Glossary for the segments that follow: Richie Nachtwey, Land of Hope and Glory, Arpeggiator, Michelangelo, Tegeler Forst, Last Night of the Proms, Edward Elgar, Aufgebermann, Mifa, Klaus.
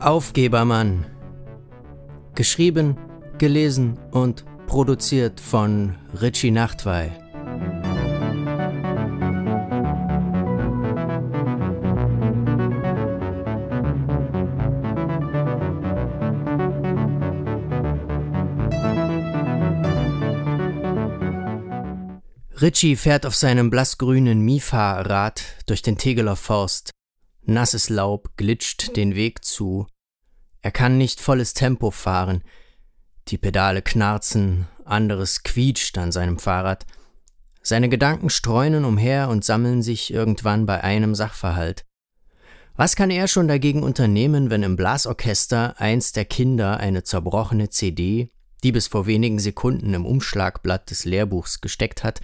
Aufgebermann. Geschrieben, gelesen und produziert von Richie Nachtwey. Richie fährt auf seinem blassgrünen Mifa-Rad durch den Tegeler Forst. Nasses Laub glitscht den Weg zu. Er kann nicht volles Tempo fahren. Die Pedale knarzen, anderes quietscht an seinem Fahrrad. Seine Gedanken streunen umher und sammeln sich irgendwann bei einem Sachverhalt. Was kann er schon dagegen unternehmen, wenn im Blasorchester eins der Kinder eine zerbrochene CD, die bis vor wenigen Sekunden im Umschlagblatt des Lehrbuchs gesteckt hat,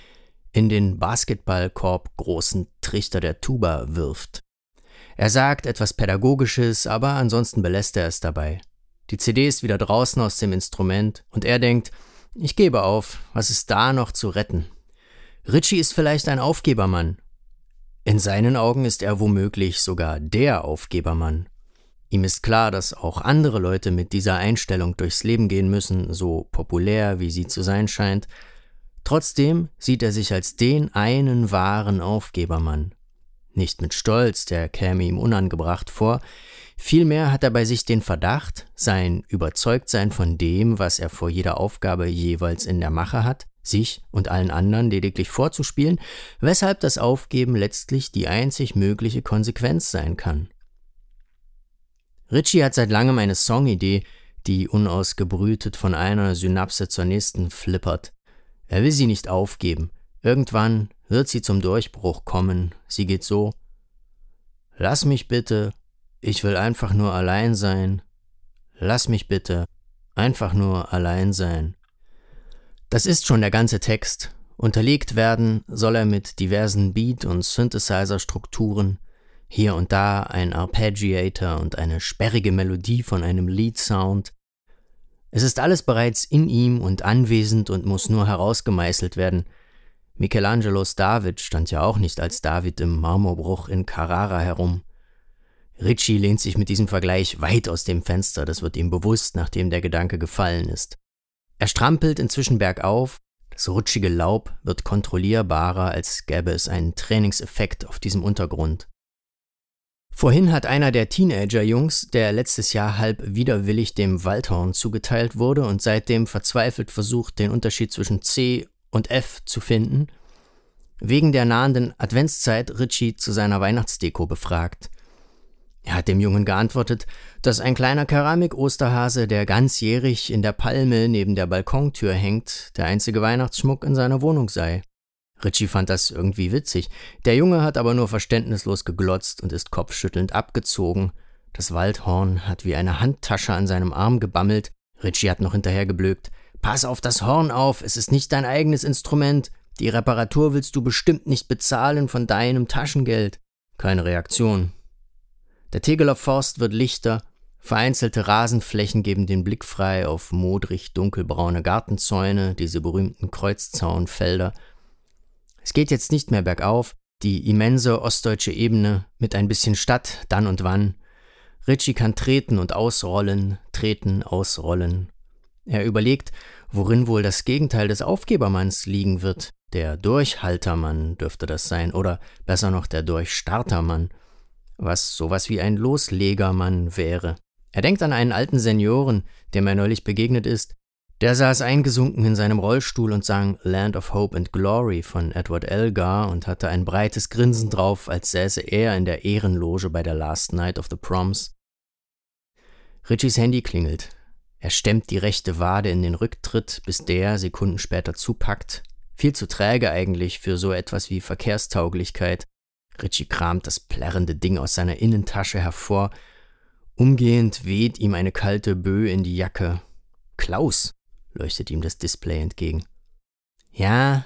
in den Basketballkorb großen Trichter der Tuba wirft. Er sagt etwas Pädagogisches, aber ansonsten belässt er es dabei. Die CD ist wieder draußen aus dem Instrument und er denkt, ich gebe auf, was ist da noch zu retten? Richie ist vielleicht ein Aufgebermann. In seinen Augen ist er womöglich sogar der Aufgebermann. Ihm ist klar, dass auch andere Leute mit dieser Einstellung durchs Leben gehen müssen, so populär wie sie zu sein scheint. Trotzdem sieht er sich als den einen wahren Aufgebermann. Nicht mit Stolz, der käme ihm unangebracht vor, vielmehr hat er bei sich den Verdacht, sein Überzeugtsein von dem, was er vor jeder Aufgabe jeweils in der Mache hat, sich und allen anderen lediglich vorzuspielen, weshalb das Aufgeben letztlich die einzig mögliche Konsequenz sein kann. Richie hat seit langem eine Songidee, die unausgebrütet von einer Synapse zur nächsten flippert. Er will sie nicht aufgeben. Irgendwann wird sie zum Durchbruch kommen. Sie geht so: Lass mich bitte, ich will einfach nur allein sein. Lass mich bitte, einfach nur allein sein. Das ist schon der ganze Text. Unterlegt werden soll er mit diversen Beat- und Synthesizer-Strukturen. Hier und da ein Arpeggiator und eine sperrige Melodie von einem Lead-Sound. Es ist alles bereits in ihm und anwesend und muss nur herausgemeißelt werden. Michelangelos David stand ja auch nicht als David im Marmorbruch in Carrara herum. Richie lehnt sich mit diesem Vergleich weit aus dem Fenster, das wird ihm bewusst, nachdem der Gedanke gefallen ist. Er strampelt inzwischen bergauf, das rutschige Laub wird kontrollierbarer, als gäbe es einen Trainingseffekt auf diesem Untergrund. Vorhin hat einer der Teenager-Jungs, der letztes Jahr halb widerwillig dem Waldhorn zugeteilt wurde und seitdem verzweifelt versucht, den Unterschied zwischen C und F zu finden, wegen der nahenden Adventszeit Richie zu seiner Weihnachtsdeko befragt. Er hat dem Jungen geantwortet, dass ein kleiner Keramik-Osterhase, der ganzjährig in der Palme neben der Balkontür hängt, der einzige Weihnachtsschmuck in seiner Wohnung sei. Richie fand das irgendwie witzig. Der Junge hat aber nur verständnislos geglotzt und ist kopfschüttelnd abgezogen. Das Waldhorn hat wie eine Handtasche an seinem Arm gebammelt. Richie hat noch hinterher geblökt. Pass auf das Horn auf, es ist nicht dein eigenes Instrument. Die Reparatur willst du bestimmt nicht bezahlen von deinem Taschengeld. Keine Reaktion. Der Tegeler Forst wird lichter. Vereinzelte Rasenflächen geben den Blick frei auf modrig dunkelbraune Gartenzäune, diese berühmten Kreuzzaunfelder. Es geht jetzt nicht mehr bergauf, die immense ostdeutsche Ebene mit ein bisschen Stadt, dann und wann. Richie kann treten und ausrollen, treten, ausrollen. Er überlegt, worin wohl das Gegenteil des Aufgebermanns liegen wird. Der Durchhaltermann dürfte das sein, oder besser noch der Durchstartermann, was sowas wie ein Loslegermann wäre. Er denkt an einen alten Senioren, dem er neulich begegnet ist. Der saß eingesunken in seinem Rollstuhl und sang Land of Hope and Glory von Edward Elgar und hatte ein breites Grinsen drauf, als säße er in der Ehrenloge bei der Last Night of the Proms. Richies Handy klingelt. Er stemmt die rechte Wade in den Rücktritt, bis der Sekunden später zupackt. Viel zu träge eigentlich für so etwas wie Verkehrstauglichkeit. Richie kramt das plärrende Ding aus seiner Innentasche hervor. Umgehend weht ihm eine kalte Böe in die Jacke. Klaus! Leuchtet ihm das Display entgegen. Ja,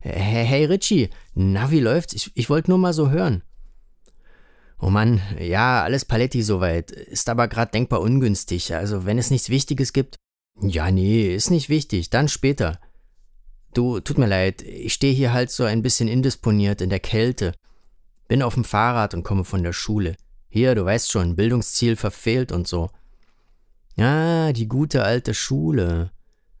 hey Richie, na wie läuft's? Ich wollte nur mal so hören. Oh Mann, ja, alles Paletti soweit, ist aber gerade denkbar ungünstig, also wenn es nichts Wichtiges gibt. Ja, nee, ist nicht wichtig, dann später. Du, tut mir leid, ich stehe hier halt so ein bisschen indisponiert in der Kälte. Bin auf dem Fahrrad und komme von der Schule. Hier, du weißt schon, Bildungsziel verfehlt und so. Ah, die gute alte Schule.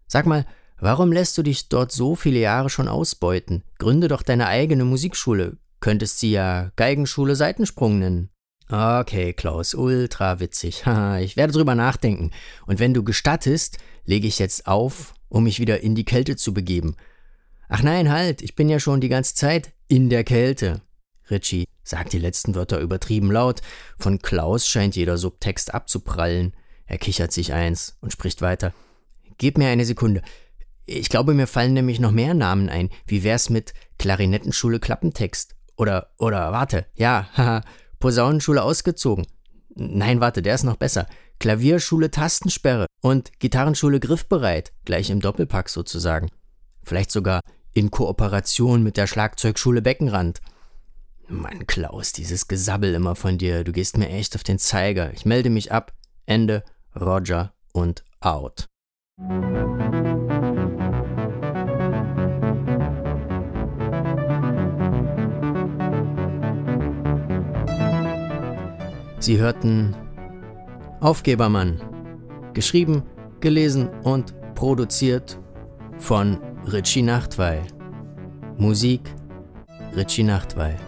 Sag mal, warum lässt du dich dort so viele Jahre schon ausbeuten? Gründe doch deine eigene Musikschule. Könntest sie ja Geigenschule Seitensprung nennen. Okay, Klaus, ultra witzig. Haha, ich werde drüber nachdenken. Und wenn du gestattest, lege ich jetzt auf, um mich wieder in die Kälte zu begeben. Ach nein, halt, ich bin ja schon die ganze Zeit in der Kälte. Richie sagt die letzten Wörter übertrieben laut. Von Klaus scheint jeder Subtext abzuprallen. Er kichert sich eins und spricht weiter. Gib mir eine Sekunde. Ich glaube, mir fallen nämlich noch mehr Namen ein. Wie wär's mit Klarinettenschule Klappentext? Oder, warte, ja, haha, Posaunenschule ausgezogen. Nein, warte, der ist noch besser. Klavierschule Tastensperre und Gitarrenschule griffbereit. Gleich im Doppelpack sozusagen. Vielleicht sogar in Kooperation mit der Schlagzeugschule Beckenrand. Mann, Klaus, dieses Gesabbel immer von dir. Du gehst mir echt auf den Zeiger. Ich melde mich ab. Ende. Roger und out. Sie hörten Aufgebermann, geschrieben, gelesen und produziert von Richie Nachtwey. Musik Richie Nachtwey.